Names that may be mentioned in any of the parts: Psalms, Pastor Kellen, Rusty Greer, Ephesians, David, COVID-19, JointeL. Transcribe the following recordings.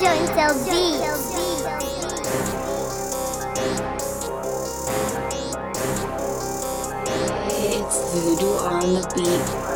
JointeL Beats. It's Voodoo on the beat.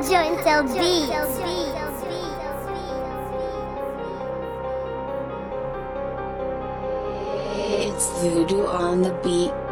JointeL Beats. It's Voodoo on the beat.